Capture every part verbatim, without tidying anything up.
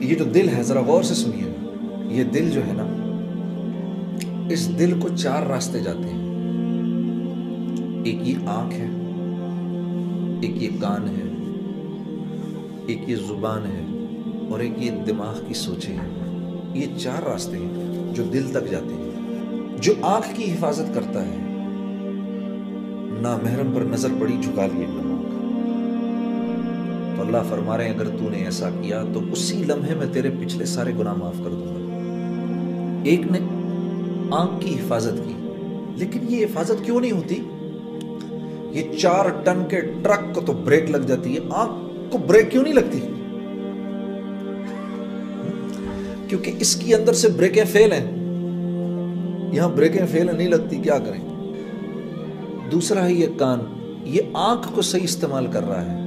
یہ جو دل ہے ذرا غور سے سنیے، یہ دل جو ہے نا، اس دل کو چار راستے جاتے ہیں، ایک یہ آنکھ ہے، ایک یہ کان ہے، ایک یہ زبان ہے، اور ایک یہ دماغ کی سوچیں ہیں. یہ چار راستے ہیں جو دل تک جاتے ہیں. جو آنکھ کی حفاظت کرتا ہے، نامحرم پر نظر پڑی جھکا لیے نماز. تو اللہ فرما رہے ہیں اگر تو نے ایسا کیا تو اسی لمحے میں تیرے پچھلے سارے گناہ معاف کر دوں گا. ایک نے آنکھ کی حفاظت کی، لیکن یہ حفاظت کیوں نہیں ہوتی؟ یہ چار ٹن کے ٹرک کو تو بریک لگ جاتی ہے، آنکھ کو بریک کیوں نہیں لگتی؟ کیونکہ اس کی اندر سے بریکیں فیل ہیں. یہاں بریکیں فیل نہیں لگتی، کیا کریں. دوسرا ہے یہ کان، یہ آنکھ کو صحیح استعمال کر رہا ہے،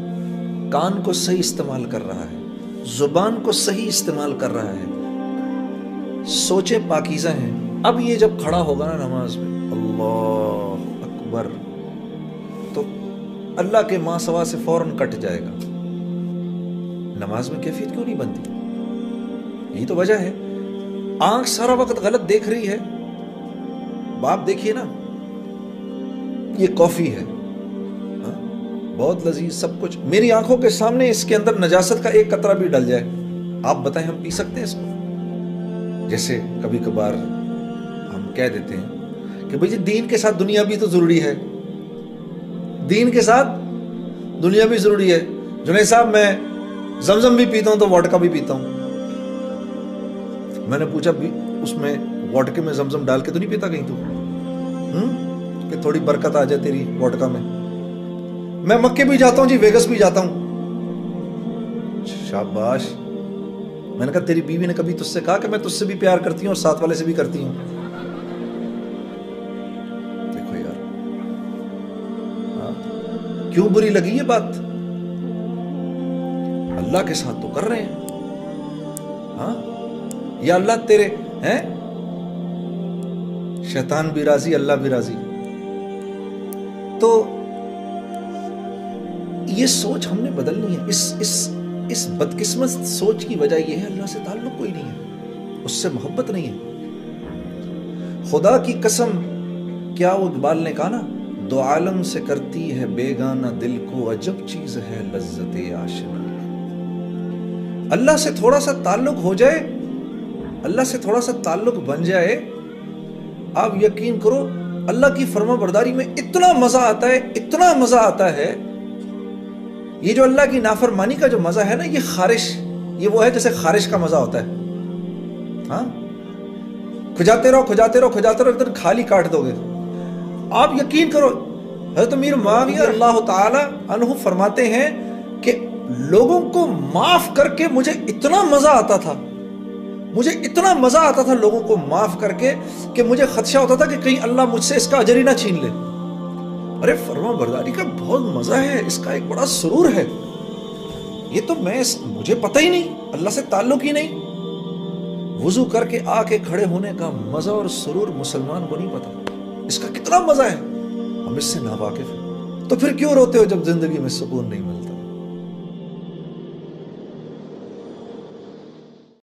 کان کو صحیح استعمال کر رہا ہے، زبان کو صحیح استعمال کر رہا ہے، سوچیں پاکیزہ ہیں. اب یہ جب کھڑا ہوگا نا نماز میں، اللہ اکبر، تو اللہ کے ماں سوا سے فوراً کٹ جائے گا. نماز میں کیفیت کیوں نہیں بنتی؟ یہی تو وجہ ہے. آنکھ سارا وقت غلط دیکھ رہی ہے. باپ دیکھیے نا، یہ کافی ہے، بہت لذیذ سب کچھ، میری آنکھوں کے سامنے اس کے اندر نجاست کا ایک قطرہ بھی ڈل جائے، آپ بتائیں ہم پی سکتے ہیں اس کو؟ جیسے کبھی کبھار ہم کہہ دیتے ہیں کہ بھئی جی دین کے ساتھ دنیا بھی تو ضروری ہے، دین کے ساتھ دنیا بھی ضروری ہے. جنید صاحب میں زمزم بھی پیتا ہوں تو واڈکا بھی پیتا ہوں. میں نے پوچھا بھی اس میں واٹکے میں زمزم ڈال کے تو نہیں پیتا کہیں تو ہم؟ کہ تھوڑی برکت آ جائے تیری واٹکا میں. میں مکے بھی جاتا ہوں جی، ویگس بھی جاتا ہوں. شاباش. میں نے کہا تیری بیوی نے کبھی تجھ سے کہا کہ میں تجھ سے بھی پیار کرتی ہوں اور ساتھ والے سے بھی کرتی ہوں؟ دیکھو یار، ہاں کیوں بری لگی یہ بات؟ اللہ کے ساتھ تو کر رہے ہیں. ہاں یا اللہ تیرے ہیں، شیطان بھی راضی اللہ بھی راضی. تو یہ سوچ ہم نے بدلنی ہے. اس اس اس بدقسمت سوچ کی وجہ یہ ہے اللہ سے تعلق کوئی نہیں ہے، اس سے محبت نہیں ہے. خدا کی قسم، کیا وہ اقبال نے کہا نا، دو عالم سے کرتی ہے بیگانہ دل کو عجب چیز ہے لذت عاشقی. اللہ سے تھوڑا سا تعلق ہو جائے، اللہ سے تھوڑا سا تعلق بن جائے، آپ یقین کرو اللہ کی فرما برداری میں اتنا مزہ آتا ہے، اتنا مزہ آتا ہے. یہ جو اللہ کی نافرمانی کا جو مزہ ہے نا، یہ خارش، یہ وہ ہے جیسے خارش کا مزہ ہوتا ہے. ہاں کھجاتے رہو کھجاتے رہو کھجاتے رہو، ایک دن خالی کاٹ دو گے. آپ یقین کرو حضرت میر معاویہ اللہ تعالی عنہ فرماتے ہیں کہ لوگوں کو معاف کر کے مجھے اتنا مزہ آتا تھا، مجھے اتنا مزہ آتا تھا لوگوں کو معاف کر کے، کہ مجھے خدشہ ہوتا تھا کہ کہیں اللہ مجھ سے اس کا اجر ہی نہ چھین لے. ارے فرما برداری کا بہت مزہ ہے، اس کا ایک بڑا سرور ہے. یہ تو میں اس... مجھے پتہ ہی نہیں، اللہ سے تعلق ہی نہیں. وضو کر کے آ کے کھڑے ہونے کا مزہ اور سرور مسلمان کو نہیں پتا اس کا کتنا مزہ ہے. ہم اس سے ناواقف ہیں. تو پھر کیوں روتے ہو جب زندگی میں سکون نہیں ملتا؟